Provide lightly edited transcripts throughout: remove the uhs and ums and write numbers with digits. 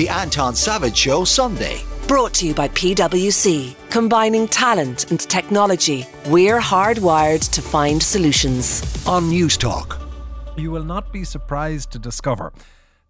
The Anton Savage Show Sunday. Brought to you by PwC. Combining talent and technology, we're hardwired to find solutions. On News Talk. You will not be surprised to discover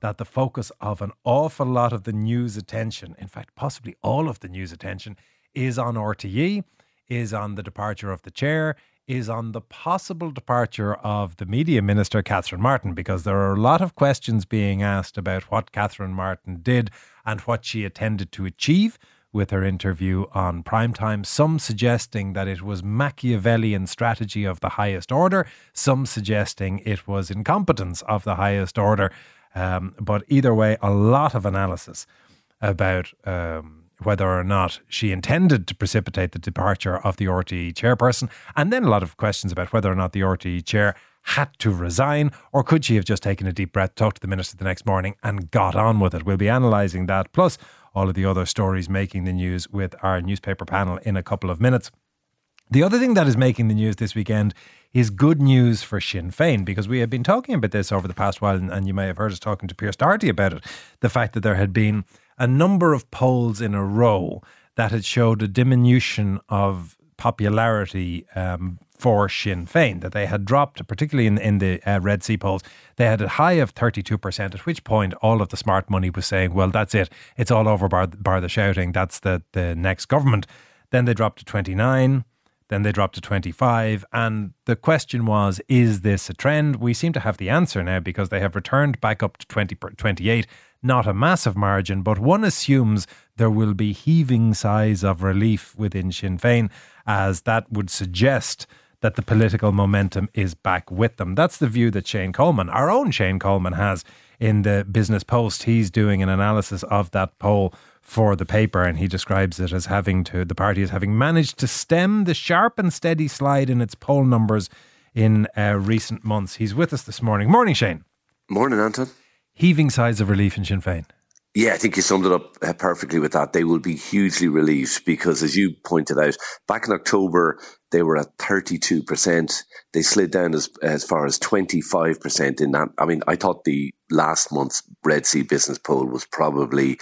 that the focus of an awful lot of the news attention, in fact, possibly all of the news attention, is on RTE, is on the departure of the chair, is on the possible departure of the media minister, Catherine Martin, because there are a lot of questions being asked about what Catherine Martin did and what she intended to achieve with her interview on Prime Time. Some suggesting that it was Machiavellian strategy of the highest order, some suggesting it was incompetence of the highest order. But either way, a lot of analysis about whether or not she intended to precipitate the departure of the RTE chairperson, and then a lot of questions about whether or not the RTE chair had to resign, or could she have just taken a deep breath, talked to the minister the next morning and got on with it. We'll be analysing that, plus all of the other stories making the news with our newspaper panel in a couple of minutes. The other thing that is making the news this weekend is good news for Sinn Féin, because we have been talking about this over the past while, and you may have heard us talking to Pearse Doherty about it, the fact that there had been a number of polls in a row that had showed a diminution of popularity for Sinn Féin, that they had dropped, particularly in the Red C polls. They had a high of 32%, at which point all of the smart money was saying, well, that's it. It's all over, bar the shouting. That's the next government. Then they dropped to 29%. Then they dropped to 25%. And the question was, is this a trend? We seem to have the answer now, because they have returned back up to 28%. Not a massive margin, but one assumes there will be heaving sighs of relief within Sinn Féin, as that would suggest that the political momentum is back with them. That's the view that Shane Coleman, our own Shane Coleman, has in the Business Post. He's doing an analysis of that poll for the paper, and he describes it as the party as having managed to stem the sharp and steady slide in its poll numbers in recent months. He's with us this morning. Morning, Shane. Morning, Anton. Heaving sighs of relief in Sinn Féin. Yeah, I think you summed it up perfectly with that. They will be hugely relieved, because, as you pointed out, back in October, they were at 32%. They slid down as far as 25% in that. I mean, I thought the last month's Red Sea business poll was probably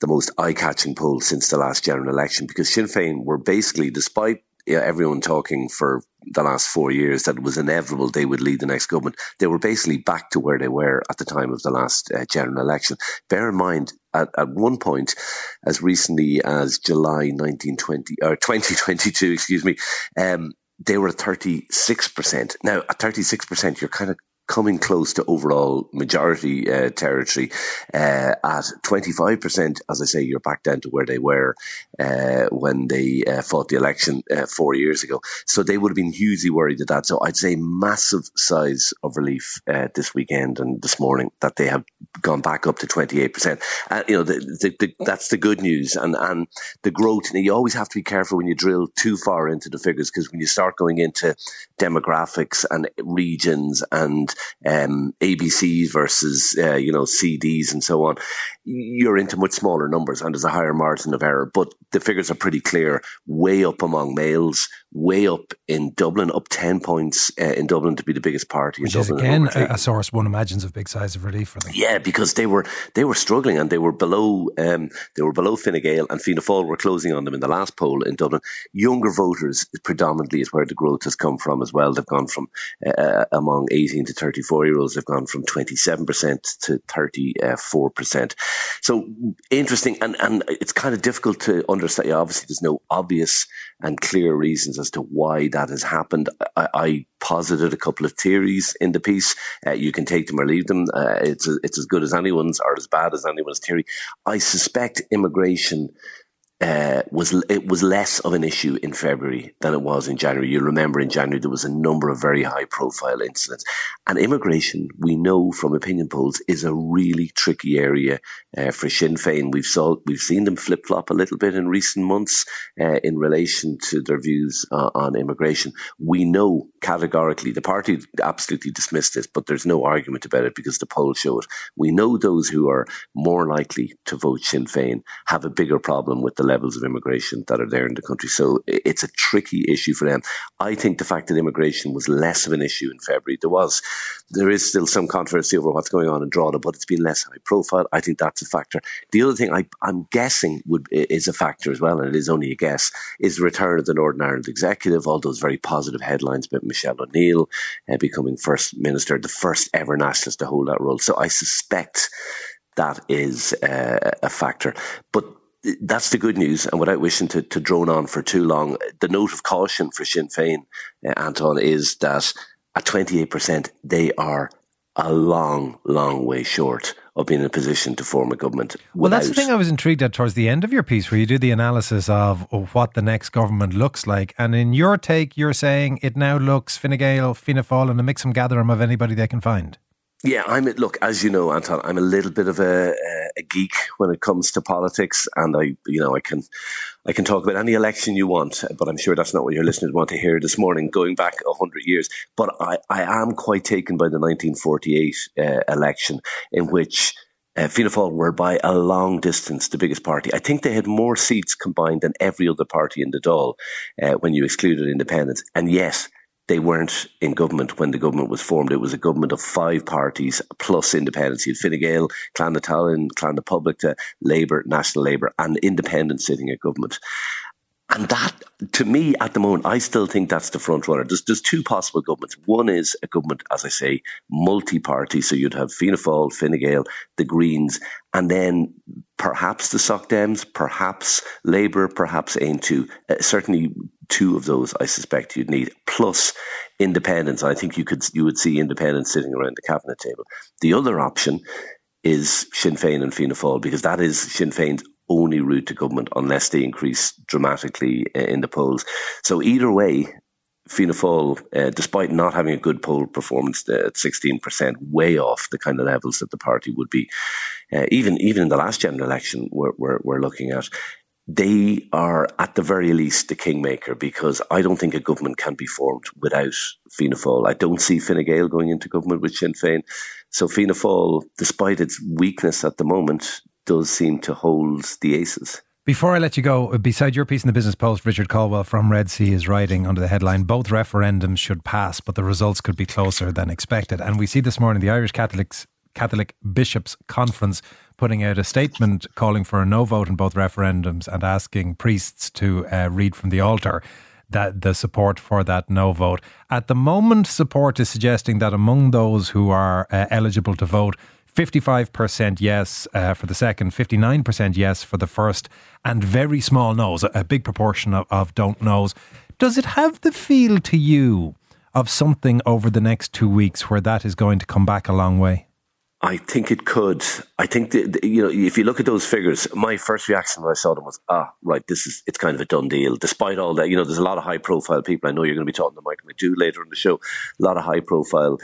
the most eye-catching poll since the last general election, because Sinn Féin were basically, despite everyone talking for the last 4 years that it was inevitable they would lead the next government, they were basically back to where they were at the time of the last general election. Bear in mind, at one point, as recently as July 2022, they were at 36%. Now, at 36%, you're kind of coming close to overall majority territory. At 25%, as I say, you're back down to where they were when they fought the election 4 years ago. So they would have been hugely worried at that. So I'd say massive size of relief this weekend and this morning that they have gone back up to 28%. That's the good news. And the growth, you always have to be careful when you drill too far into the figures, because when you start going into demographics and regions and ABCs versus, CDs and so on, you're into much smaller numbers and there's a higher margin of error. But the figures are pretty clear, way up among males, way up in Dublin, up 10 points in Dublin to be the biggest party. Which is, again, a source one imagines of big size of relief for them. Yeah, because they were struggling, and they were below Fine Gael, and Fianna Fáil were closing on them in the last poll in Dublin. Younger voters predominantly is where the growth has come from as well. They've gone from among 18 to 34-year-olds, they've gone from 27% to 34%. So interesting, and it's kind of difficult to understand. Obviously, there's no obvious and clear reasons as to why that has happened. I posited a couple of theories in the piece. You can take them or leave them. It's as good as anyone's or as bad as anyone's theory. I suspect immigration was less of an issue in February than it was in January. You'll remember in January there was a number of very high profile incidents, and immigration, we know from opinion polls, is a really tricky area for Sinn Féin. We've seen them flip flop a little bit in recent months in relation to their views on immigration. We know categorically the party absolutely dismissed this, but there's no argument about it because the polls show it. We know those who are more likely to vote Sinn Féin have a bigger problem with the levels of immigration that are there in the country. So it's a tricky issue for them. I think the fact that immigration was less of an issue in February, there is still some controversy over what's going on in Drogheda, but it's been less high profile. I think that's a factor. The other thing I'm guessing is a factor as well, and it is only a guess, is the return of the Northern Ireland Executive, all those very positive headlines about Michelle O'Neill becoming First Minister, the first ever nationalist to hold that role. So I suspect that is a factor. But that's the good news, and without wishing to drone on for too long, the note of caution for Sinn Féin, Anton, is that at 28%, they are a long, long way short of being in a position to form a government. Well, that's the thing I was intrigued at towards the end of your piece, where you do the analysis of what the next government looks like. And in your take, you're saying it now looks Fine Gael, Fianna Fáil, and a mix and gather of anybody they can find. Yeah, look, as you know, Anton, I'm a little bit of a geek when it comes to politics, and I can talk about any election you want, but I'm sure that's not what your listeners want to hear this morning, going back 100 years. But I am quite taken by the 1948 election, in which Fianna Fáil were by a long distance the biggest party. I think they had more seats combined than every other party in the Dáil when you excluded independents. And yes, they weren't in government when the government was formed. It was a government of five parties plus independents. You had Fine Gael, Clann na Talmhan, Clann na Poblachta, Labour, National Labour, and independents sitting at government. And that, to me, at the moment, I still think that's the front runner. There's two possible governments. One is a government, as I say, multi-party. So you'd have Fianna Fáil, Fine Gael, the Greens, and then perhaps the Soc Dems, perhaps Labour, perhaps AIM2. Certainly two of those, I suspect, you'd need, plus independents. I think you would see independents sitting around the cabinet table. The other option is Sinn Féin and Fianna Fáil, because that is Sinn Féin's only route to government unless they increase dramatically in the polls. So either way, Fianna Fáil, despite not having a good poll performance at 16%, way off the kind of levels that the party would be, even in the last general election we're looking at. They are, at the very least, the kingmaker, because I don't think a government can be formed without Fianna Fáil. I don't see Fine Gael going into government with Sinn Féin. So Fianna Fáil, despite its weakness at the moment, does seem to hold the aces. Before I let you go, beside your piece in the Business Post, Richard Caldwell from Red C is writing under the headline, both referendums should pass, but the results could be closer than expected. And we see this morning the Irish Catholic Bishops' Conference putting out a statement calling for a no vote in both referendums and asking priests to read from the altar that the support for that no vote. At the moment, support is suggesting that among those who are eligible to vote, 55% yes for the second, 59% yes for the first, and very small no's, a big proportion of don't knows. Does it have the feel to you of something over the next 2 weeks where that is going to come back a long way? I think it could. I think that, you know, if you look at those figures, my first reaction when I saw them was, right, it's kind of a done deal. Despite all that, you know, there's a lot of high profile people. I know you're going to be talking to Michael McDougall later on the show. A lot of high profile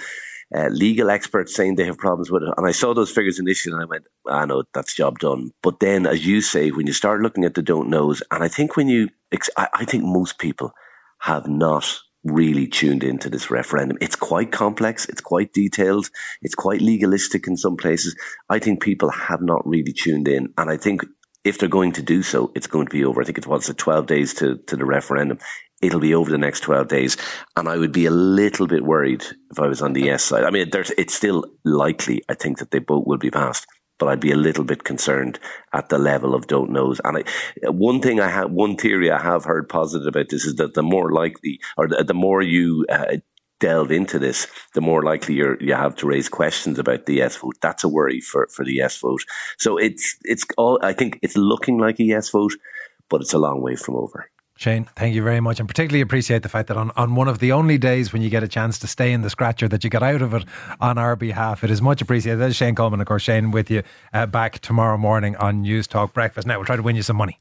legal experts saying they have problems with it. And I saw those figures initially and I went, no, that's job done. But then, as you say, when you start looking at the don't knows, and I think I think most people have not really tuned into this referendum. It's quite complex, it's quite detailed, it's quite legalistic in some places. I think people have not really tuned in, and I think if they're going to do so, it's going to be over. I think it's 12 days to the referendum. It'll be over the next 12 days, and I would be a little bit worried if I was on the yes side. I mean, it's still likely, I think, that they both will be passed, but I'd be a little bit concerned at the level of don't knows. And one theory I have heard positive about this is that the more likely, or the more you delve into this, the more likely you have to raise questions about the yes vote. That's a worry for the yes vote. So it's all, I think it's looking like a yes vote, but it's a long way from over. Shane, thank you very much, and particularly appreciate the fact that on one of the only days when you get a chance to stay in the scratcher that you got out of it on our behalf. It is much appreciated. That is Shane Coleman, of course. Shane with you back tomorrow morning on News Talk Breakfast. Now we'll try to win you some money.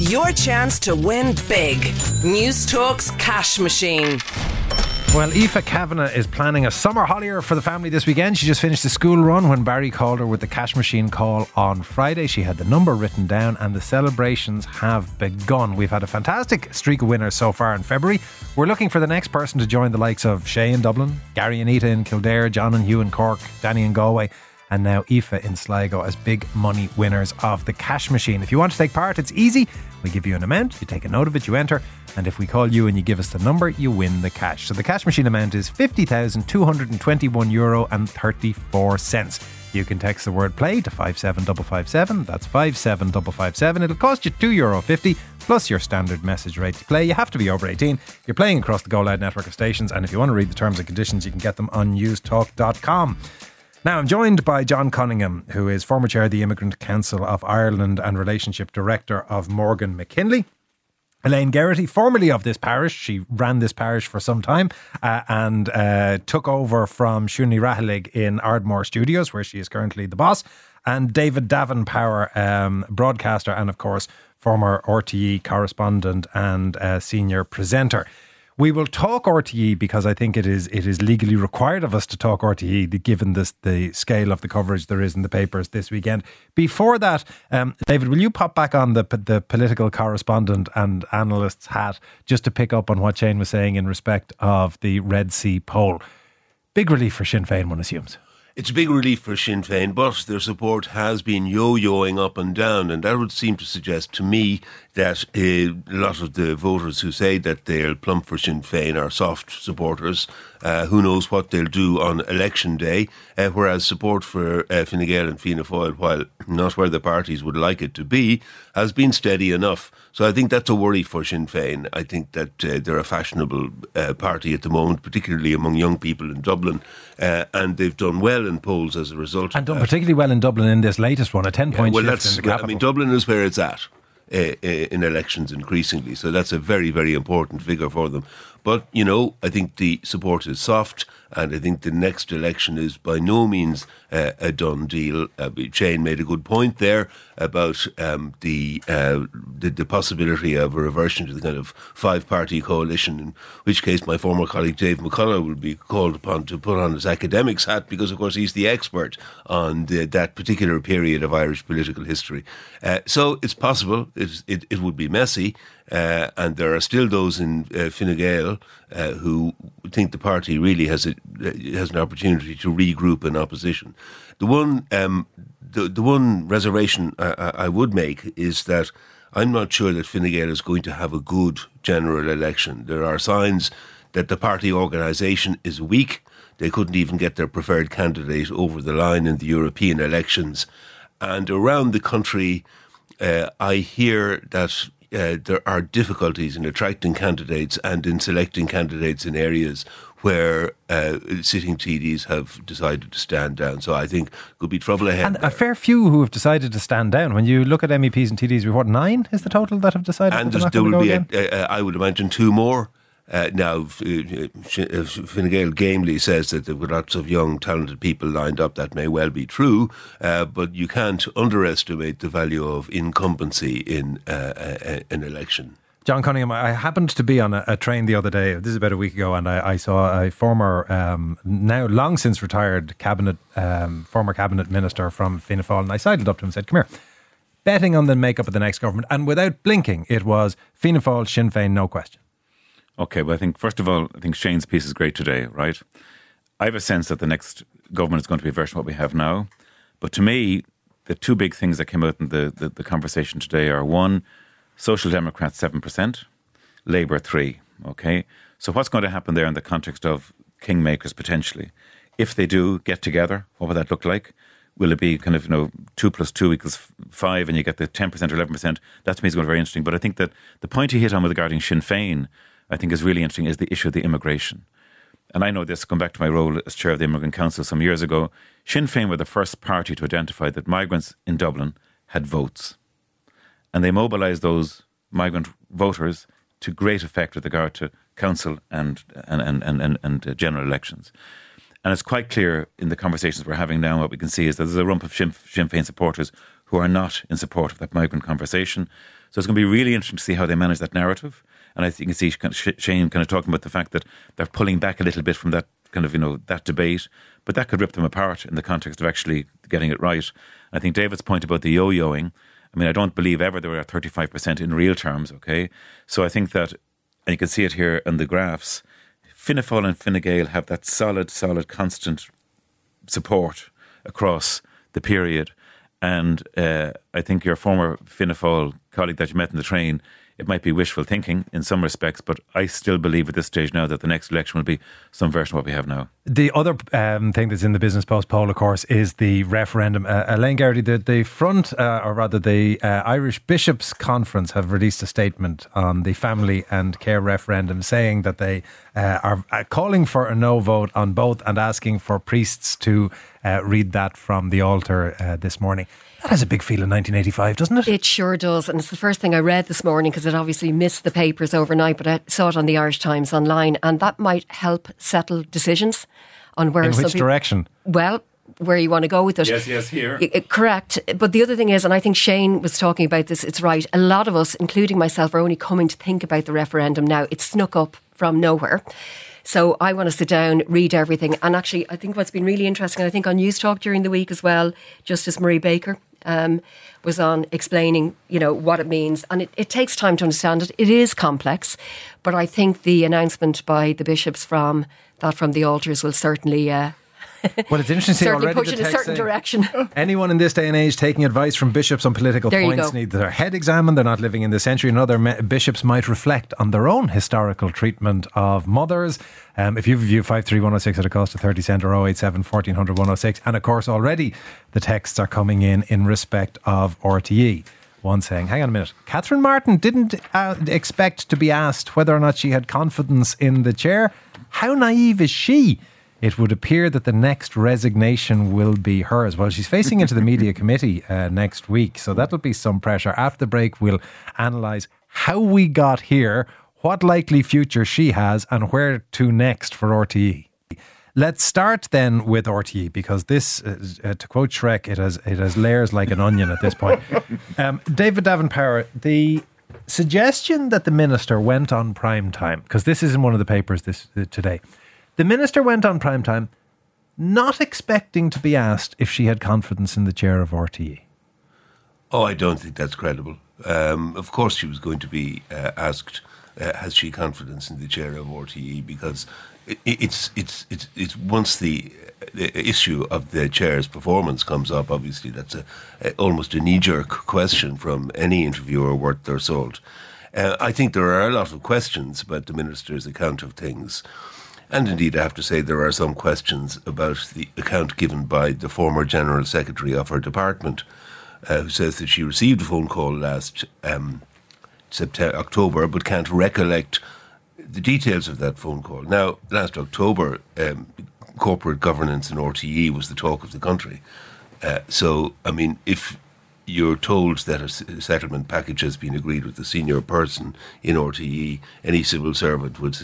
Your chance to win big. News Talk's cash machine. Well, Aoife Kavanagh is planning a summer holiday for the family this weekend. She just finished the school run when Barry called her with the cash machine call on Friday. She had the number written down and the celebrations have begun. We've had a fantastic streak of winners so far in February. We're looking for the next person to join the likes of Shay in Dublin, Gary and Anita in Kildare, John and Hugh in Cork, Danny in Galway, and now IFA in Sligo as big money winners of the cash machine. If you want to take part, it's easy. We give you an amount, you take a note of it, you enter, and if we call you and you give us the number, you win the cash. So the cash machine amount is €50,221.34. You can text the word play to 57557. That's 57557. It'll cost you €2.50 plus your standard message rate to play. You have to be over 18. You're playing across the Go Loud network of stations, and if you want to read the terms and conditions, you can get them on newstalk.com. Now, I'm joined by John Cunningham, who is former chair of the Immigrant Council of Ireland and relationship director of Morgan McKinley. Elaine Geraghty, formerly of this parish, she ran this parish for some time and took over from Siún Ní Raghallaigh in Ardmore Studios, where she is currently the boss, and David Davin Power, broadcaster and, of course, former RTE correspondent and senior presenter. We will talk RTE because I think it is legally required of us to talk RTE given the scale of the coverage there is in the papers this weekend. Before that, David, will you pop back on the political correspondent and analyst's hat just to pick up on what Shane was saying in respect of the Red C poll? Big relief for Sinn Féin, one assumes. It's a big relief for Sinn Féin, but their support has been yo-yoing up and down, and that would seem to suggest to me that a lot of the voters who say that they'll plump for Sinn Féin are soft supporters. Who knows what they'll do on election day, whereas support for Fine Gael and Fianna Fáil, while not where the parties would like it to be, has been steady enough. So I think that's a worry for Sinn Féin. I think that they're a fashionable party at the moment, particularly among young people in Dublin, and they've done well in polls as a result. And done particularly well in Dublin in this latest one, a 10-point shift in the capital. I mean, Dublin is where it's at in elections increasingly, so that's a very, very important figure for them. But, you know, I think the support is soft, and I think the next election is by no means a done deal. Shane made a good point there about the possibility of a reversion to the kind of five-party coalition, in which case my former colleague Dave McCullough will be called upon to put on his academic's hat because, of course, he's the expert on that particular period of Irish political history. So it's possible. It would be messy. And there are still those in Fine Gael who think the party really has an opportunity to regroup in opposition. The one reservation I would make is that I'm not sure that Fine Gael is going to have a good general election. There are signs that the party organisation is weak. They couldn't even get their preferred candidate over the line in the European elections. And around the country, I hear that there are difficulties in attracting candidates and in selecting candidates in areas where sitting TDs have decided to stand down. So I think could be trouble ahead. And there. A fair few who have decided to stand down. When you look at MEPs and TDs, what, 9 is the total that have decided? And there will be, I would imagine, 2 more. Now, Fine Gael gamely says that there were lots of young, talented people lined up. That may well be true, but you can't underestimate the value of incumbency in an election. John Cunningham, I happened to be on a train the other day, this is about a week ago, and I saw a former, now long since retired former cabinet minister from Fianna Fáil, and I sidled up to him and said, come here. Betting on the makeup of the next government, and without blinking, it was Fianna Fáil, Sinn Féin, no question. Okay, well, I think, first of all, I think Shane's piece is great today, right? I have a sense that the next government is going to be a version of what we have now. But to me, the two big things that came out in the conversation today are, one, Social Democrats 7%, Labour 3%, okay? So what's going to happen there in the context of kingmakers potentially? If they do get together, what would that look like? Will it be kind of, 2 + 2 = 5 and you get the 10% or 11%? That to me is going to be very interesting. But I think that the point he hit on with regarding Sinn Féin, I think is really interesting, is the issue of the immigration. And I know this, going back to my role as chair of the Immigrant Council some years ago, Sinn Féin were the first party to identify that migrants in Dublin had votes. And they mobilised those migrant voters to great effect with regard to council and general elections. And it's quite clear in the conversations we're having now, what we can see is that there's a rump of Sinn Féin supporters who are not in support of that migrant conversation. So it's going to be really interesting to see how they manage that narrative. And I think you can see Shane kind of talking about the fact that they're pulling back a little bit from that kind of, that debate. But that could rip them apart in the context of actually getting it right. I think David's point about the yo-yoing, I mean, I don't believe ever they were at 35% in real terms, okay? So I think that, and you can see it here in the graphs, Fianna Fáil and Fine Gael have that solid, constant support across the period. And I think your former Fianna Fáil colleague that you met in the train, it might be wishful thinking in some respects, but I still believe at this stage now that the next election will be some version of what we have now. The other thing that's in the Business Post poll, of course, is the referendum. Elaine Geraghty, the Irish Bishops' Conference have released a statement on the family and care referendum, saying that they are calling for a no vote on both and asking for priests to read that from the altar this morning. That has a big feel in 1985, doesn't it? It sure does. And it's the first thing I read this morning because it obviously missed the papers overnight, but I saw it on the Irish Times online. And that might help settle decisions on where... In which direction? Well, where you want to go with it. Yes, here. Correct. But the other thing is, and I think Shane was talking about this, it's right, a lot of us, including myself, are only coming to think about the referendum now. It snuck up from nowhere. So I want to sit down, read everything. And actually, I think what's been really interesting, I think on News Talk during the week as well, Justice Marie Baker was on explaining, what it means. And it takes time to understand it. It is complex. But I think the announcement by the bishops from the altars will certainly... Well, it's interesting to see already push in a certain direction. Anyone in this day and age taking advice from bishops on political points needs their head examined. They're not living in this century. And other bishops might reflect on their own historical treatment of mothers. If you view 53106 at a cost of 30 cents or 087 1400 106. And of course, already the texts are coming in respect of RTE. One saying, hang on a minute, Catherine Martin didn't expect to be asked whether or not she had confidence in the chair. How naive is she? It would appear that the next resignation will be hers. Well, she's facing into the media committee next week, so that'll be some pressure. After the break, we'll analyse how we got here, what likely future she has, and where to next for RTE. Let's start then with RTE, because this, to quote Shrek, it has layers like an onion at this point. David Davin Power, the suggestion that the minister went on Prime Time, because this is in one of the papers today. The minister went on Prime Time not expecting to be asked if she had confidence in the chair of RTE. Oh, I don't think that's credible. Of course she was going to be asked, has she confidence in the chair of RTE? Because it's once the issue of the chair's performance comes up, obviously that's almost a knee-jerk question from any interviewer worth their salt. I think there are a lot of questions about the minister's account of things. And indeed, I have to say, there are some questions about the account given by the former General Secretary of her department, who says that she received a phone call last October, but can't recollect the details of that phone call. Now, last October, corporate governance in RTE was the talk of the country. If you're told that a settlement package has been agreed with a senior person in RTE, any civil servant would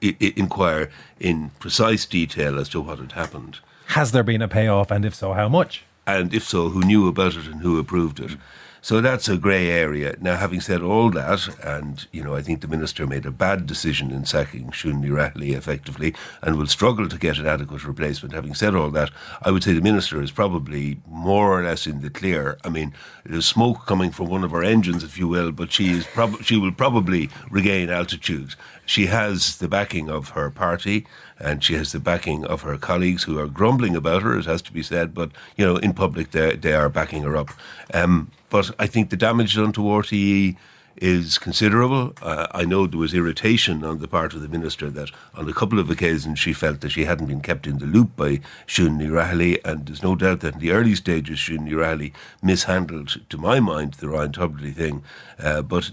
inquire in precise detail as to what had happened. Has there been a payoff, and if so, how much? And if so, who knew about it and who approved it? So that's a grey area. Now, having said all that, and, I think the minister made a bad decision in sacking Siún Ní Raghallaigh effectively and will struggle to get an adequate replacement. Having said all that, I would say the minister is probably more or less in the clear. I mean, there's smoke coming from one of her engines, if you will, but she will probably regain altitude. She has the backing of her party and she has the backing of her colleagues who are grumbling about her, it has to be said, but, in public they are backing her up. But I think the damage done to RTE is considerable. I know there was irritation on the part of the minister that on a couple of occasions she felt that she hadn't been kept in the loop by Siún Ní Raghallaigh, and there's no doubt that in the early stages Siún Ní Raghallaigh mishandled, to my mind, the Ryan Tubridy thing. But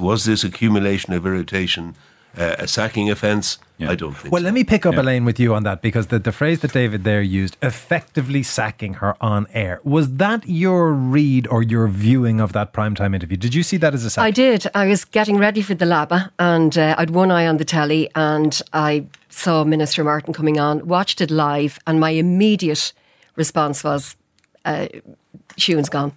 was this accumulation of irritation a sacking offence? Yeah. I don't think so. Well, let me pick up, Elaine, with you on that, because the phrase that David there used, effectively sacking her on air, was that your read or your viewing of that Primetime interview? Did you see that as a sack? I did. I was getting ready for the Laba and I'd one eye on the telly and I saw Minister Martin coming on, watched it live, and my immediate response was, Siún's gone.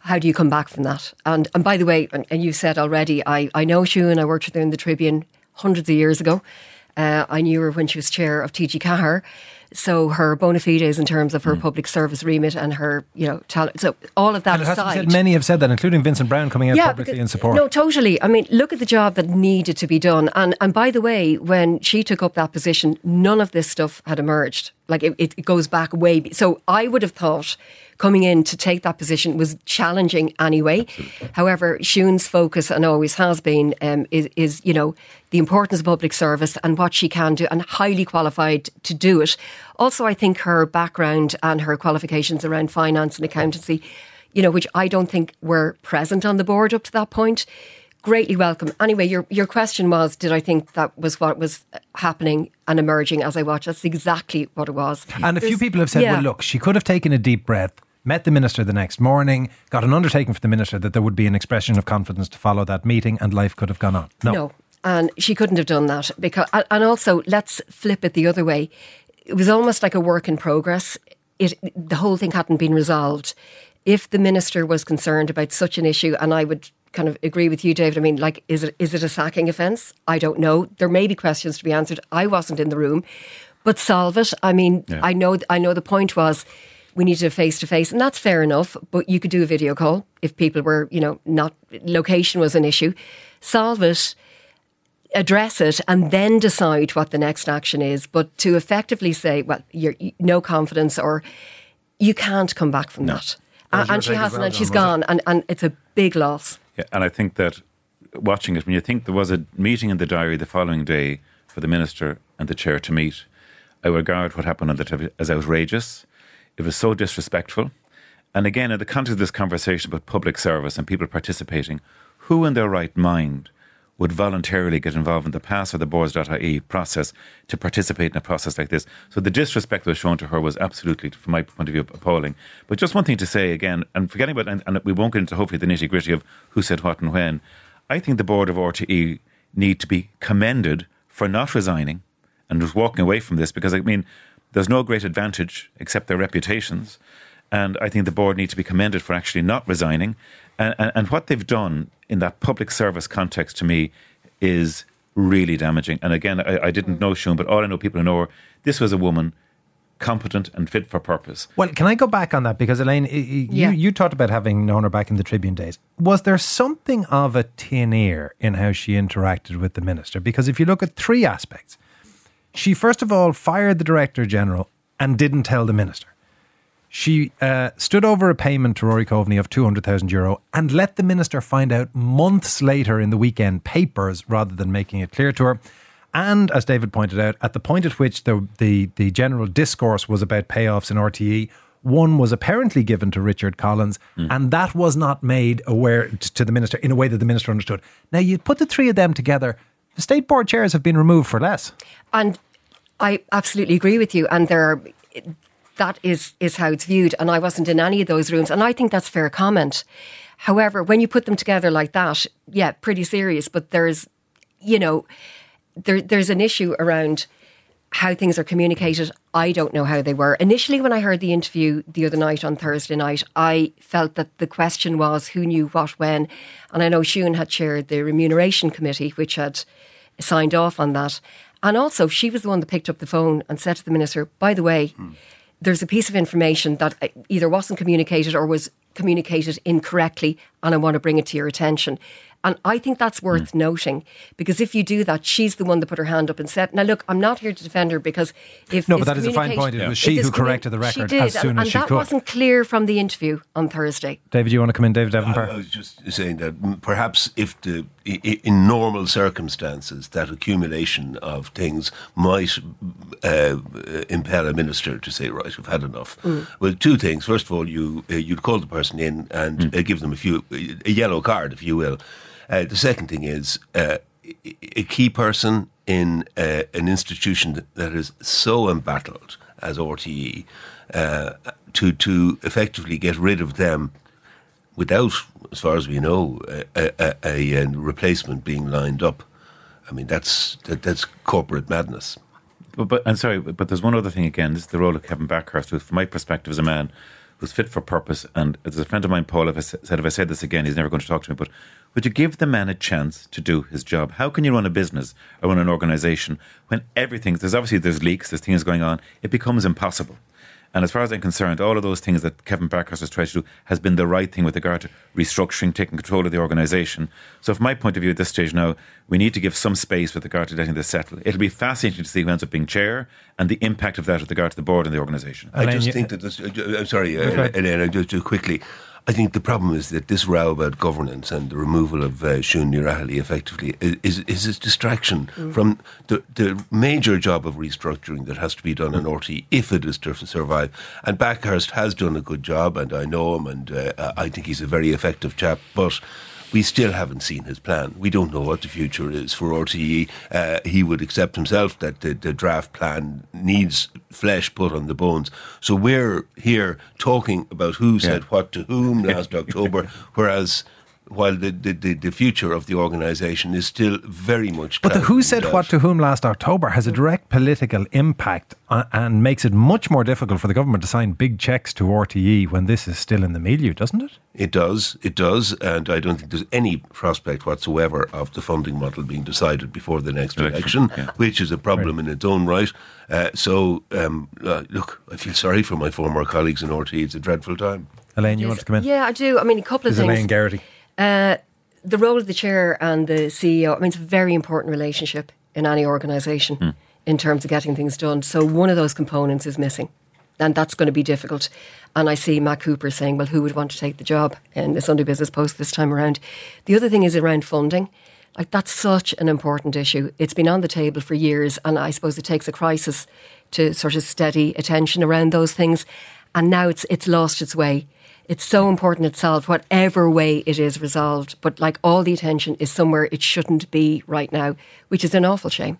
How do you come back from that? And by the way, and you said already, I know Siún, I worked with her in the Tribune hundreds of years ago. I knew her when she was chair of TG Cahir. So her bona fides in terms of her public service remit and her, talent. So all of that aside. Many have said that, including Vincent Brown coming out publicly in support. No, totally. I mean, look at the job that needed to be done. And by the way, when she took up that position, none of this stuff had emerged. Like it goes back way. So I would have thought coming in to take that position was challenging anyway. Absolutely. However, Siún's focus, and always has been, is, you know, the importance of public service and what she can do, and highly qualified to do it. Also, I think her background and her qualifications around finance and accountancy, you know, which I don't think were present on the board up to that point, greatly welcome. Anyway, your question was, did I think that was what was happening and emerging as I watched? That's exactly what it was. And a few people have said, well, look, she could have taken a deep breath, met the minister the next morning, got an undertaking from the minister that there would be an expression of confidence to follow that meeting, and life could have gone on. No. And she couldn't have done that. And also, let's flip it the other way. It was almost like a work in progress. The whole thing hadn't been resolved. If the minister was concerned about such an issue, and I would kind of agree with you, David. I mean, like, is it a sacking offence? I don't know. There may be questions to be answered. I wasn't in the room, but solve it. I mean, yeah. I know the point was we needed a face-to-face, and that's fair enough, but you could do a video call if people were, you know, not, location was an issue. Solve it, address it, and then decide what the next action is. But to effectively say, well, you're no confidence, or you can't come back from that. And she hasn't, and she's gone, and it's a big loss. Yeah, and I think that watching it, when you think there was a meeting in the diary the following day for the minister and the chair to meet, I regard what happened on the TV as outrageous. It was so disrespectful. And again, in the context of this conversation about public service and people participating, who in their right mind would voluntarily get involved in the PASS or the boards.ie process to participate in a process like this? So the disrespect that was shown to her was absolutely, from my point of view, appalling. But just one thing to say again, and forgetting about, and we won't get into hopefully the nitty-gritty of who said what and when, I think the board of RTE need to be commended for not resigning and just walking away from this, because, I mean, there's no great advantage except their reputations. And I think the board need to be commended for actually not resigning. And what they've done in that public service context, to me, is really damaging. And again, I didn't know Siún, but all I know, people who know her, this was a woman competent and fit for purpose. Well, can I go back on that? Because, Elaine, you talked about having known her back in the Tribune days. Was there something of a tin ear in how she interacted with the minister? Because if you look at three aspects, she, first of all, fired the Director General and didn't tell the minister. She stood over a payment to Rory Coveney of €200,000 and let the minister find out months later in the weekend papers rather than making it clear to her. And as David pointed out, at the point at which the general discourse was about payoffs in RTE, one was apparently given to Richard Collins, and that was not made aware to the minister in a way that the minister understood. Now, you put the three of them together, the state board chairs have been removed for less. And I absolutely agree with you. And there are... That is how it's viewed, and I wasn't in any of those rooms, and I think that's fair comment. However, when you put them together like that, yeah, pretty serious, but there's, you know, there's an issue around how things are communicated. I don't know how they were. Initially, when I heard the interview the other night on Thursday night, I felt that the question was who knew what when, and I know Siún had chaired the Remuneration Committee, which had signed off on that, and also she was the one that picked up the phone and said to the minister, by the way, there's a piece of information that either wasn't communicated or was communicated incorrectly, and I want to bring it to your attention. And I think that's worth noting, because if you do that, she's the one that put her hand up and said, now look, I'm not here to defend her, because if... No, but that is a fine point. It was she who corrected the record as soon as she could. And that wasn't clear from the interview on Thursday. David, you want to come in? David Davin Power. I was just saying that perhaps if in normal circumstances, that accumulation of things might impel a minister to say, right, we've had enough. Well, two things. First of all, you'd call the person in and give them a yellow card, if you will. The second thing is a key person in an institution that is so embattled as RTE, to effectively get rid of them without, as far as we know, a replacement being lined up. I mean, that's corporate madness. But I'm sorry, but there's one other thing again. This is the role of Kevin Bakhurst, who, from my perspective, is a man who's fit for purpose. And as a friend of mine, Paul, if I said this again, he's never going to talk to me, but would you give the man a chance to do his job? How can you run a business or run an organisation when everything, there's obviously, there's leaks, there's things going on, it becomes impossible. And as far as I'm concerned, all of those things that Kevin Bakhurst has tried to do has been the right thing with regard to restructuring, taking control of the organisation. So from my point of view at this stage now, we need to give some space with regard to letting this settle. It'll be fascinating to see who ends up being chair and the impact of that with regard to the board and the organisation. I just think that this... I'm sorry, Elaine, just quickly... I think the problem is that this row about governance and the removal of Siún Ní Raghallaigh effectively is a distraction from the major job of restructuring that has to be done in RTE if it is to survive. And Bakhurst has done a good job, and I know him, and I think he's a very effective chap, but... we still haven't seen his plan. We don't know what the future is for RTE. He would accept himself that the draft plan needs flesh put on the bones. So we're here talking about who said what to whom last October, whereas... while the future of the organisation is still very much... But the who said what to whom last October has a direct political impact and makes it much more difficult for the government to sign big cheques to RTE when this is still in the milieu, doesn't it? It does, and I don't think there's any prospect whatsoever of the funding model being decided before the next election, which is a problem in its own right. Look, I feel sorry for my former colleagues in RTE. It's a dreadful time. Elaine, you want to come in? Yeah, I do. I mean, a couple of things. Elaine Geraghty. The role of the chair and the CEO, I mean, it's a very important relationship in any organisation in terms of getting things done. So one of those components is missing, and that's going to be difficult. And I see Matt Cooper saying, well, who would want to take the job in the Sunday Business Post this time around? The other thing is around funding. Like, that's such an important issue. It's been on the table for years, and I suppose it takes a crisis to sort of steady attention around those things. And now it's lost its way. It's so important itself, whatever way it is resolved. But like, all the attention is somewhere it shouldn't be right now, which is an awful shame.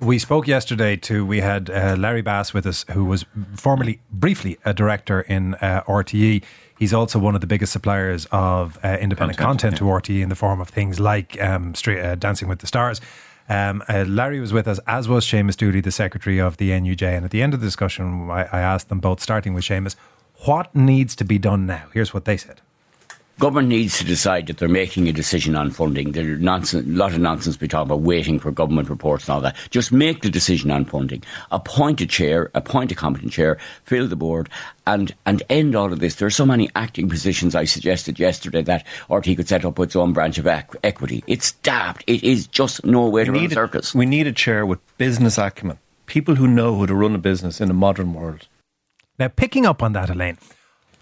We spoke yesterday we had Larry Bass with us, who was formerly, briefly, a director in RTE. He's also one of the biggest suppliers of independent content to RTE in the form of things like Dancing with the Stars. Larry was with us, as was Seamus Dooley, the secretary of the NUJ. And at the end of the discussion, I asked them both, starting with Seamus, what needs to be done now? Here's what they said. Government needs to decide that they're making a decision on funding. There's a lot of nonsense we talk about waiting for government reports and all that. Just make the decision on funding. Appoint a chair, appoint a competent chair, fill the board and end all of this. There are so many acting positions. I suggested yesterday that RTE could set up its own branch of equity. It's daft. It is just no way to run a circus. We need a chair with business acumen, people who know how to run a business in a modern world. Now, picking up on that, Elaine,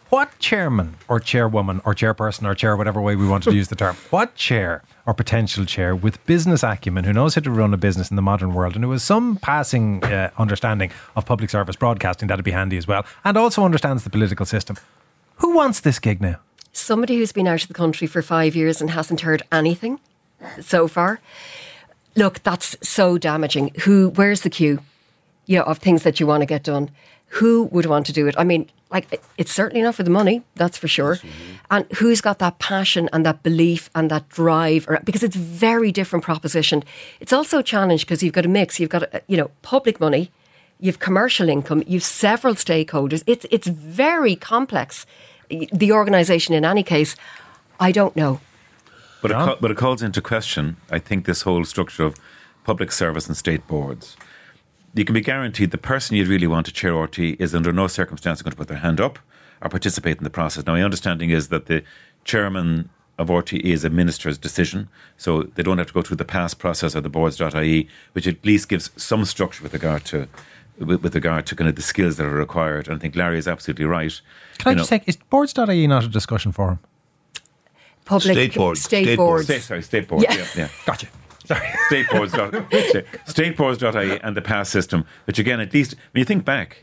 what chairman or chairwoman or chairperson or chair, whatever way we want to use the term, what chair or potential chair with business acumen who knows how to run a business in the modern world and who has some passing understanding of public service broadcasting, that'd be handy as well, and also understands the political system? Who wants this gig now? Somebody who's been out of the country for 5 years and hasn't heard anything so far. Look, that's so damaging. Where's the queue of things that you want to get done? Who would want to do it? I mean, like, it's certainly not for the money, that's for sure. And who's got that passion and that belief and that drive? Because it's a very different proposition. It's also a challenge because you've got a mix. You've got, public money, you've commercial income, you've several stakeholders. It's very complex, the organisation in any case. I don't know. But it calls into question, I think, this whole structure of public service and state boards. You can be guaranteed the person you'd really want to chair RTE is under no circumstance going to put their hand up or participate in the process. Now, my understanding is that the chairman of RTE is a minister's decision, so they don't have to go through the past process of the boards.ie, which at least gives some structure with regard to kind of the skills that are required. And I think Larry is absolutely right. Can I just say, is boards.ie not a discussion forum? Public state boards. State boards. Yeah. Gotcha. Sorry, stateports.ie and the pass system, which again, at least when you think back,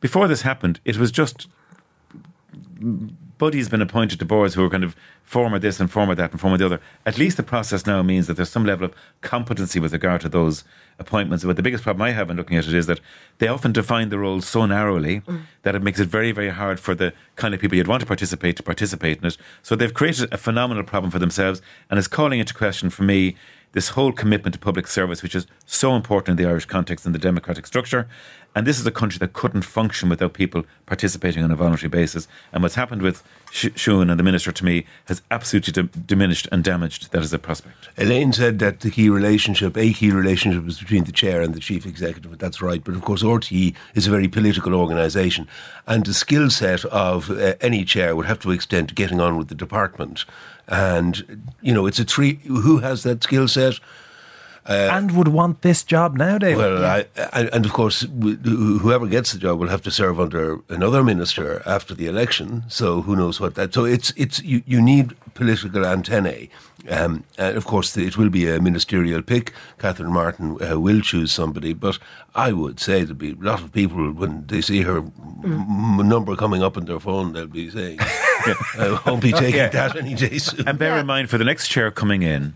before this happened, it was just buddies been appointed to boards who were kind of former this and former that and former the other. At least the process now means that there's some level of competency with regard to those appointments. But the biggest problem I have in looking at it is that they often define the role so narrowly that it makes it very, very hard for the kind of people you'd want to participate in it. So they've created a phenomenal problem for themselves, and it's calling into question for me this whole commitment to public service, which is so important in the Irish context and the democratic structure. And this is a country that couldn't function without people participating on a voluntary basis. And what's happened with Siún and the minister, to me, has absolutely diminished and damaged that as a prospect. Elaine said that the key relationship, a key relationship, is between the chair and the chief executive. That's right. But of course, RTE is a very political organisation. And the skill set of any chair would have to extend to getting on with the department. And, you know, it's a three. Who has that skill set? And would want this job now, David. Well, and of course, whoever gets the job will have to serve under another minister after the election. So who knows what that? So it's you need political antennae. And of course, it will be a ministerial pick. Catherine Martin will choose somebody, but I would say there'll be a lot of people when they see her number coming up on their phone, they'll be saying, I won't be taking that any day soon. And bear in mind, for the next chair coming in,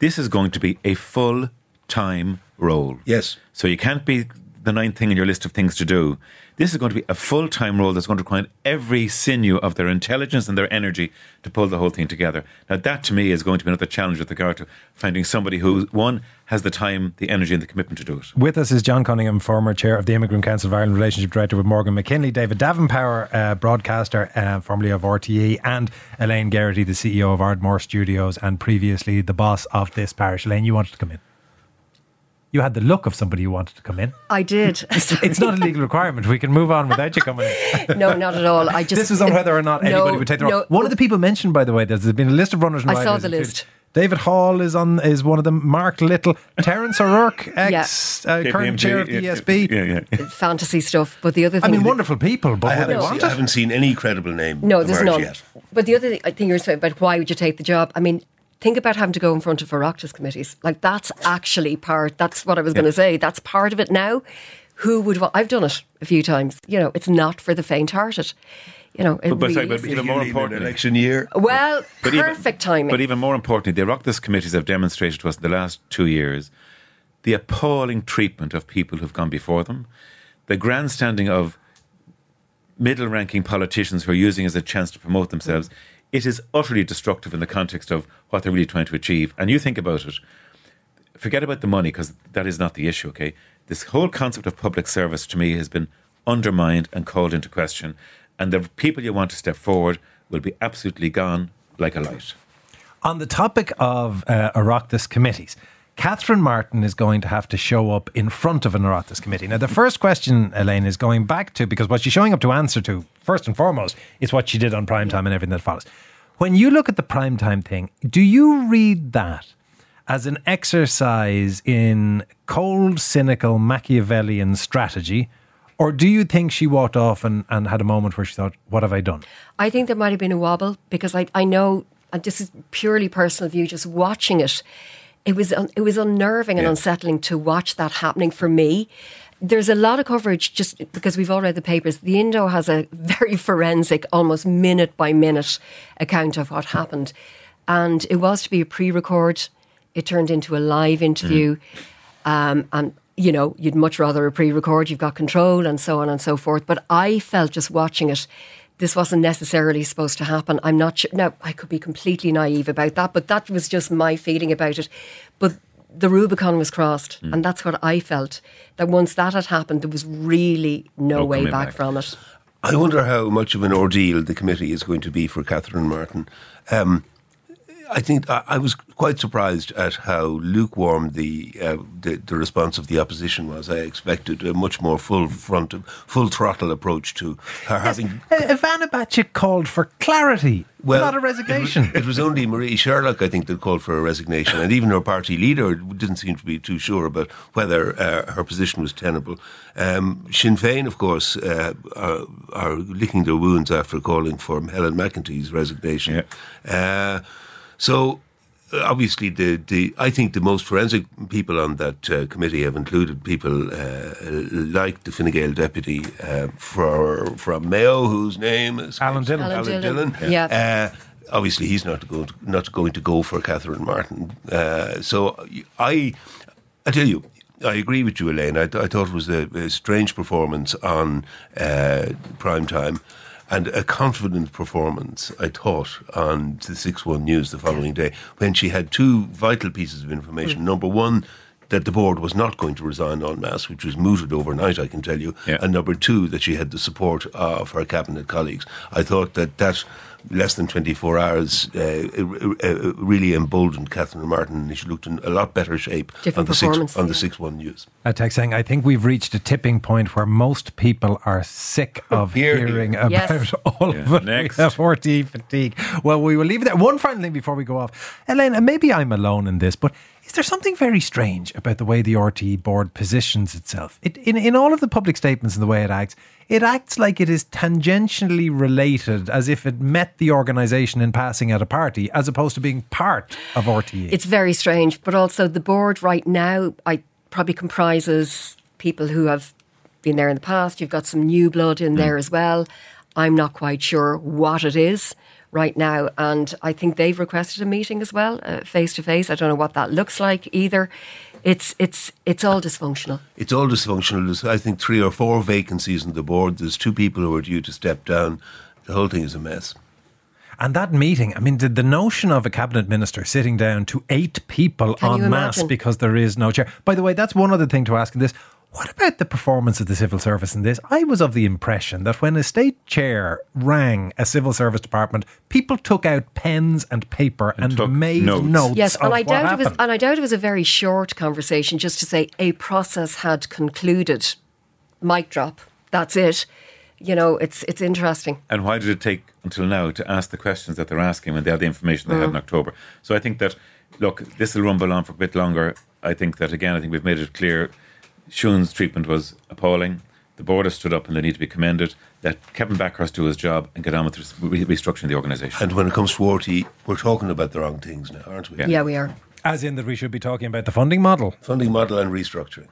this is going to be a full-time role. Yes. So you can't be the ninth thing in your list of things to do. This is going to be a full-time role that's going to require every sinew of their intelligence and their energy to pull the whole thing together. Now, that to me is going to be another challenge with regard to finding somebody who, one, has the time, the energy and the commitment to do it. With us is John Cunningham, former chair of the Immigrant Council of Ireland, relationship director with Morgan McKinley, David Davin Power, broadcaster, formerly of RTE, and Elaine Geraghty, the CEO of Ardmore Studios and previously the boss of this parish. Elaine, you wanted to come in. You had the look of somebody who wanted to come in. I did. It's not a legal requirement. We can move on without you coming in. No, not at all. I just this was on whether or not anybody would take the role. One of the people mentioned, by the way, there's been a list of runners and riders. I saw the list. David Hall is one of them. Mark Little, Terence O'Rourke, current chair of the ESB. Yeah. Fantasy stuff. But the other thing, I mean, wonderful people. But I haven't seen any credible name. No, there's none. Yet. But the other thing, I think you're saying about why would you take the job? I mean, think about having to go in front of Oireachtas committees. Like, that's actually part, that's what I was going to say. That's part of it now. Who would, I've done it a few times. You know, it's not for the faint-hearted. You know, but even more importantly, election year. Well, perfect timing. But even more importantly, the Oireachtas committees have demonstrated to us in the last 2 years the appalling treatment of people who've gone before them, the grandstanding of middle-ranking politicians who are using it as a chance to promote themselves. It is utterly destructive in the context of what they're really trying to achieve. And you think about it, forget about the money, because that is not the issue, okay? This whole concept of public service, to me, has been undermined and called into question. And the people you want to step forward will be absolutely gone like a light. On the topic of Oireachtas committees, Catherine Martin is going to have to show up in front of an Oireachtas committee. Now, the first question, Elaine, is going back to, because what she's showing up to answer to, first and foremost, is what she did on Prime Time and everything that follows. When you look at the Prime Time thing, do you read that as an exercise in cold, cynical, Machiavellian strategy? Or do you think she walked off and had a moment where she thought, what have I done? I think there might have been a wobble, because I know, and this is purely personal view, just watching it, It was unnerving and unsettling to watch that happening for me. There's a lot of coverage, just because we've all read the papers. The Indo has a very forensic, almost minute-by-minute account of what happened. And it was to be a pre-record. It turned into a live interview. And, you know, you'd much rather a pre-record. You've got control and so on and so forth. But I felt just watching it, this wasn't necessarily supposed to happen. I'm not sure. Now, I could be completely naive about that, but that was just my feeling about it. But the Rubicon was crossed, and that's what I felt, that once that had happened, there was really no way back from it. I wonder how much of an ordeal the committee is going to be for Catherine Martin. I think I was quite surprised at how lukewarm the response of the opposition was. I expected a much more full throttle approach to her having. Ivana Bacik called for clarity, not a resignation. It was only Marie Sherlock, I think, that called for a resignation, and even her party leader didn't seem to be too sure about whether her position was tenable. Sinn Féin, of course, are licking their wounds after calling for Helen McEntee's resignation. Yeah. So, obviously, I think the most forensic people on that committee have included people like the Fine Gael deputy from Mayo, whose name is Alan Dillon. Yeah. Obviously, he's not going to go for Catherine Martin. So I tell you, I agree with you, Elaine. I thought it was a strange performance on Prime Time. And a confident performance, I thought, on the 6-1 News the following day, when she had two vital pieces of information. Number one, that the board was not going to resign en masse, which was mooted overnight, I can tell you, and number two, that she had the support of her cabinet colleagues. I thought that that less than 24 hours really emboldened Catherine Martin, and she looked in a lot better shape on the 6-1 news. A text saying, I think we've reached a tipping point where most people are sick of hearing about all of it. RTE fatigue. Well, we will leave it there. One final thing before we go off. Elaine, and maybe I'm alone in this, but is there something very strange about the way the RTE board positions itself? In all of the public statements and the way it acts like it is tangentially related, as if it met the organisation in passing at a party, as opposed to being part of RTE. It's very strange, but also the board right now probably comprises people who have been there in the past. You've got some new blood in there as well. I'm not quite sure what it is right now, and I think they've requested a meeting as well, face to face. I don't know what that looks like either. It's all dysfunctional. It's all dysfunctional. There's, I think, 3 or 4 vacancies on the board. There's 2 people who are due to step down. The whole thing is a mess. And that meeting, I mean, the notion of a cabinet minister sitting down to 8 people en masse because there is no chair. By the way, that's one other thing to ask in this. What about the performance of the civil service in this? I was of the impression that when a state chair rang a civil service department, people took out pens and paper and made notes. Yes, and I doubt it was a very short conversation just to say a process had concluded. Mic drop. That's it. You know, it's interesting. And why did it take until now to ask the questions that they're asking when they had the information they had in October? So I think that, look, this will rumble on for a bit longer. I think that, again, I think we've made it clear. Siún's treatment was appalling. The board has stood up and they need to be commended. Let Kevin Bakhurst do his job and get on with restructuring the organisation. And when it comes to RTE, we're talking about the wrong things now, aren't we? Yeah, we are. As in that we should be talking about the funding model. Funding model and restructuring.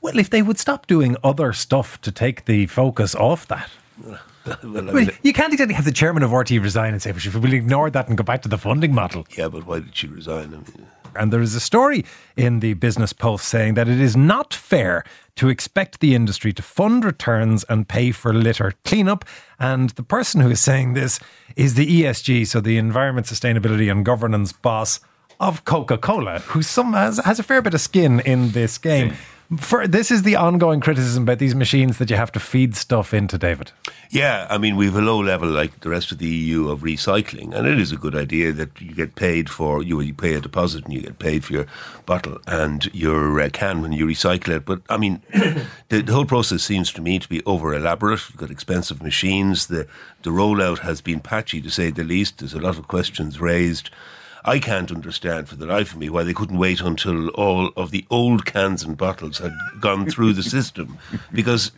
Well, if they would stop doing other stuff to take the focus off that. Well, I mean, you can't exactly have the chairman of RTE resign and say, we'll ignore that and go back to the funding model. Yeah, but why did she resign? I mean, and there is a story in the Business Post saying that it is not fair to expect the industry to fund returns and pay for litter cleanup. And the person who is saying this is the ESG, so the Environment, Sustainability and Governance boss of Coca-Cola, who has a fair bit of skin in this game. This is the ongoing criticism about these machines that you have to feed stuff into, David. Yeah, I mean, we have a low level, like the rest of the EU, of recycling. And it is a good idea that you get paid for, you pay a deposit and you get paid for your bottle and your can when you recycle it. But, I mean, the whole process seems to me to be over-elaborate. You've got expensive machines. The rollout has been patchy, to say the least. There's a lot of questions raised. I can't understand for the life of me why they couldn't wait until all of the old cans and bottles had gone through the system, because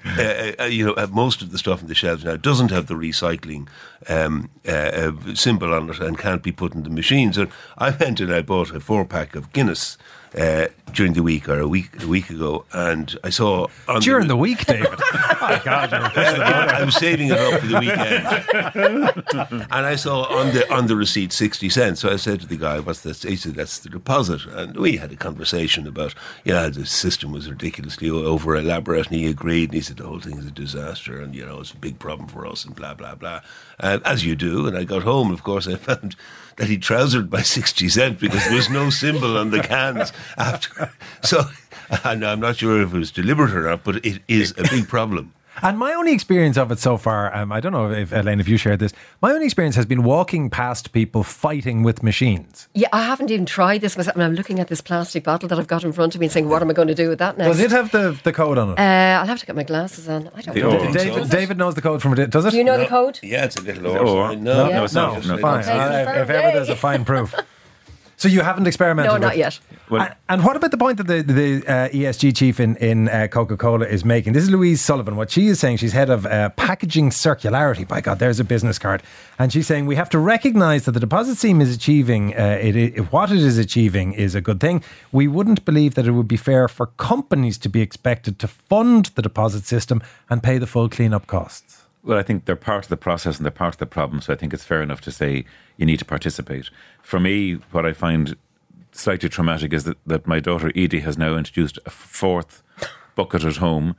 most of the stuff on the shelves now doesn't have the recycling symbol on it and can't be put in the machines. And I went and I bought a 4-pack of Guinness during the week, or a week ago, and I saw... During the week, David? Oh my God, I'm saving it up for the weekend. And I saw on the receipt 60 cents, so I said to the guy, what's this? He said, that's the deposit. And we had a conversation about, the system was ridiculously over-elaborate, and he agreed, and he said, the whole thing is a disaster, and, it's a big problem for us, and blah, blah, blah. As you do, and I got home, of course, I found that he trousered by 60 cents because there was no symbol on the cans after. So, and I'm not sure if it was deliberate or not, but it is a big problem. And my only experience of it so far, I don't know if, Elaine, if you shared this, my only experience has been walking past people fighting with machines. Yeah, I haven't even tried this myself. And I'm looking at this plastic bottle that I've got in front of me and saying, what am I going to do with that now? Does it have the code on it? I'll have to get my glasses on. I don't know. David knows the code from it, does it? Do you know the code? Yeah, it's a little old. No, fine. If ever there's a fine proof. So you haven't experimented? No, not yet. Well, and what about the point that the ESG chief in Coca-Cola is making? This is Louise Sullivan. What she is saying, she's head of packaging circularity. By God, there's a business card. And she's saying we have to recognise that the deposit scheme is achieving, what it is achieving is a good thing. We wouldn't believe that it would be fair for companies to be expected to fund the deposit system and pay the full clean-up costs. Well, I think they're part of the process and they're part of the problem, so I think it's fair enough to say you need to participate. For me, what I find slightly traumatic is that my daughter Edie has now introduced a 4th bucket at home,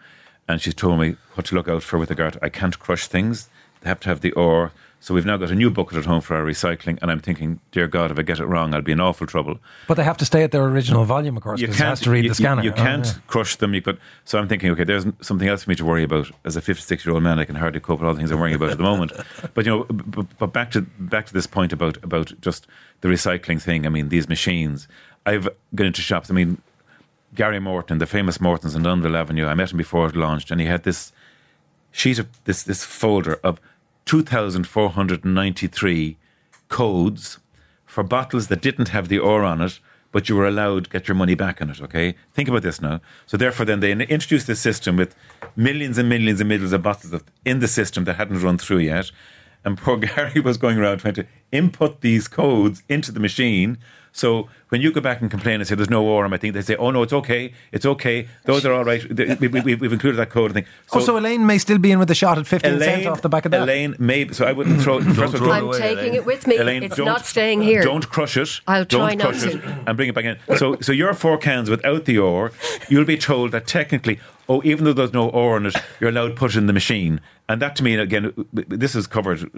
and she's told me what to look out for with regard to I can't crush things, they have to have the ore, So we've now got a new bucket at home for our recycling, and I'm thinking, dear God, if I get it wrong, I'll be in awful trouble. But they have to stay at their original volume, of course, because it has to read the scanner. You can't crush them. So I'm thinking, okay, there's something else for me to worry about. As a 56-year-old man, I can hardly cope with all the things I'm worrying about at the moment. But you know, but back to this point about just the recycling thing. I mean, these machines. I've gone into shops. I mean, Gary Morton, the famous Mortons on Dunville Avenue. I met him before it launched, and he had this sheet of this folder of 2,493 codes for bottles that didn't have the or on it, but you were allowed to get your money back on it, okay? Think about this now. So therefore then they introduced this system with millions and millions and millions of bottles in the system that hadn't run through yet. And poor Gary was going around trying to input these codes into the machine. So when you go back and complain and say there's no or on my thing, they say, oh no, it's okay, those are all right, we've included that code. I think. So Elaine may still be in with a shot at 15 cents off the back of that. Elaine may, so I wouldn't throw it. I'm taking Elaine it with me. Elaine, it's not staying here. Don't crush it. I'll try not to. And bring it back in. So your 4 cans without the or, you'll be told that technically, oh, even though there's no or in it, you're allowed to put it in the machine. And that to me, again, this is covered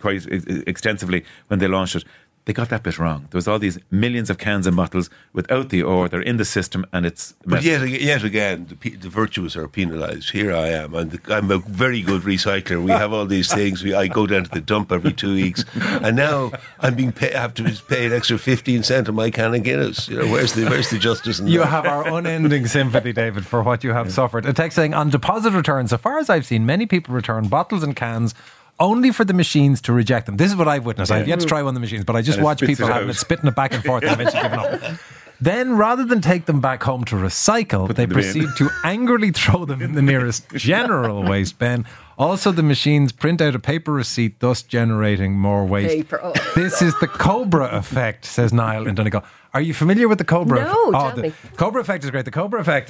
quite extensively when they launched it. They got that bit wrong. There was all these millions of cans and bottles without the or. They're in the system, and it's messed. But yet again, the virtuous are penalised. Here I am, and I'm a very good recycler. We have all these things. I go down to the dump every 2 weeks, and now I'm being paid. I have to pay an extra 15 cents on my can of Guinness. You know, where's the justice in that? You have our unending sympathy, David, for what you have suffered. A text saying on deposit returns. So far as I've seen, many people return bottles and cans only for the machines to reject them. This is what I've witnessed. Yeah. I've yet to try one of the machines, but I just watch people having it, spitting it back and forth and eventually giving up. Then, rather than take them back home to recycle, they proceed to angrily throw them in the nearest general waste bin. Also, the machines print out a paper receipt, thus generating more waste. This is the Cobra effect, says Niall in Donegal. Are you familiar with the Cobra effect? No, tell me. Cobra effect is great. The Cobra effect,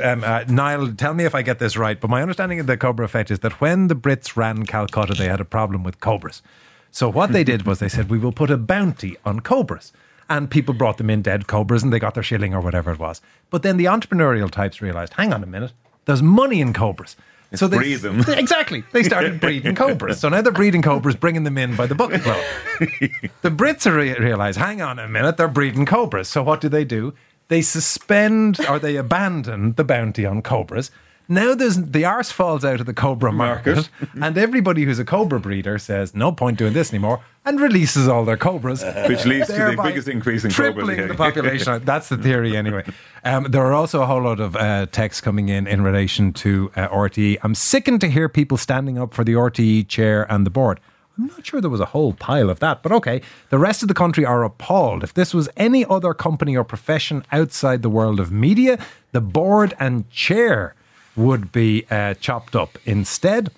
Niall, tell me if I get this right, but my understanding of the Cobra effect is that when the Brits ran Calcutta, they had a problem with cobras. So what they did was they said, we will put a bounty on cobras. And people brought them in dead cobras and they got their shilling or whatever it was. But then the entrepreneurial types realised, hang on a minute, there's money in cobras. So they breed them. Exactly. They started breeding cobras. So now they're breeding cobras, bringing them in by the bucketload. The Brits realise, hang on a minute, they're breeding cobras. So what do? They suspend or they abandon the bounty on cobras. Now the arse falls out of the cobra market and everybody who's a cobra breeder says, no point doing this anymore, and releases all their cobras. Which leads to the biggest increase in cobras. Tripling the population. That's the theory anyway. There are also a whole lot of texts coming in relation to RTE. I'm sickened to hear people standing up for the RTE chair and the board. I'm not sure there was a whole pile of that, but okay. The rest of the country are appalled. If this was any other company or profession outside the world of media, the board and chair would be chopped up. Instead,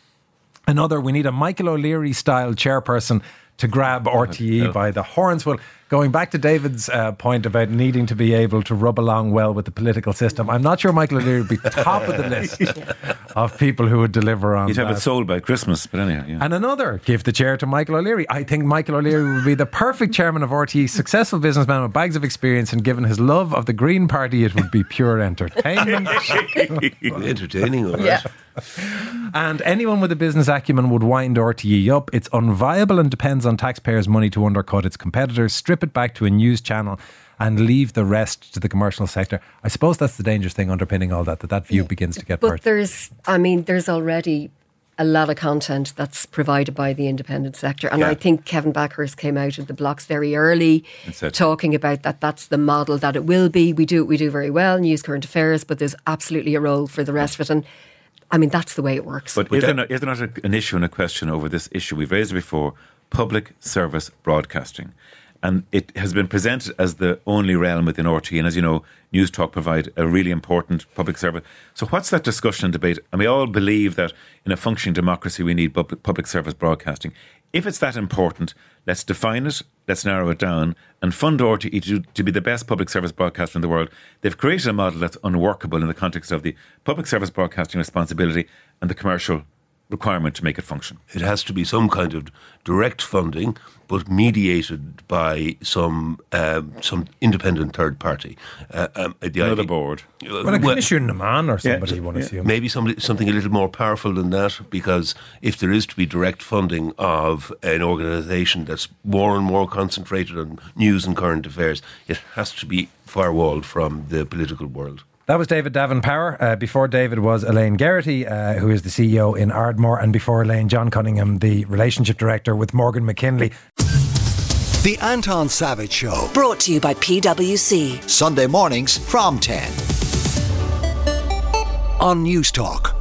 we need a Michael O'Leary style chairperson to grab RTE by the horns. Well, going back to David's point about needing to be able to rub along well with the political system, I'm not sure Michael O'Leary would be top of the list of people who would deliver on that. You'd have it sold by Christmas, but anyhow. Yeah. And another, give the chair to Michael O'Leary. I think Michael O'Leary would be the perfect chairman of RTE, successful businessman with bags of experience, and given his love of the Green Party, it would be pure entertainment. Entertaining, all right. Yeah. And anyone with a business acumen would wind RTE up. It's unviable and depends on taxpayers' money to undercut its competitors, strip it back to a news channel and leave the rest to the commercial sector. I suppose that's the dangerous thing underpinning all that view begins to get hurt. But there's already a lot of content that's provided by the independent sector. And I think Kevin Bakhurst came out of the blocks very early talking about that's the model that it will be. We do what we do very well, news, current affairs, but there's absolutely a role for the rest of it. And I mean, that's the way it works. But is there not an issue and a question over this issue? We've raised it before, public service broadcasting. And it has been presented as the only realm within RTE. And as you know, News Talk provide a really important public service. So what's that discussion and debate? And we all believe that in a functioning democracy, we need public service broadcasting. If it's that important, let's define it, let's narrow it down and fund RTE to be the best public service broadcaster in the world. They've created a model that's unworkable in the context of the public service broadcasting responsibility and the commercial requirement to make it function. It has to be some kind of direct funding, but mediated by some independent third party. Another board. Well, a commission man or somebody, you want to see him. Maybe something a little more powerful than that, because if there is to be direct funding of an organisation that's more and more concentrated on news and current affairs, it has to be firewalled from the political world. That was David Davin Power. Before David was Elaine Geraghty, who is the CEO in Ardmore, and before Elaine, John Cunningham, the relationship director with Morgan McKinley. The Anton Savage Show, brought to you by PwC, Sunday mornings from 10 on News Talk.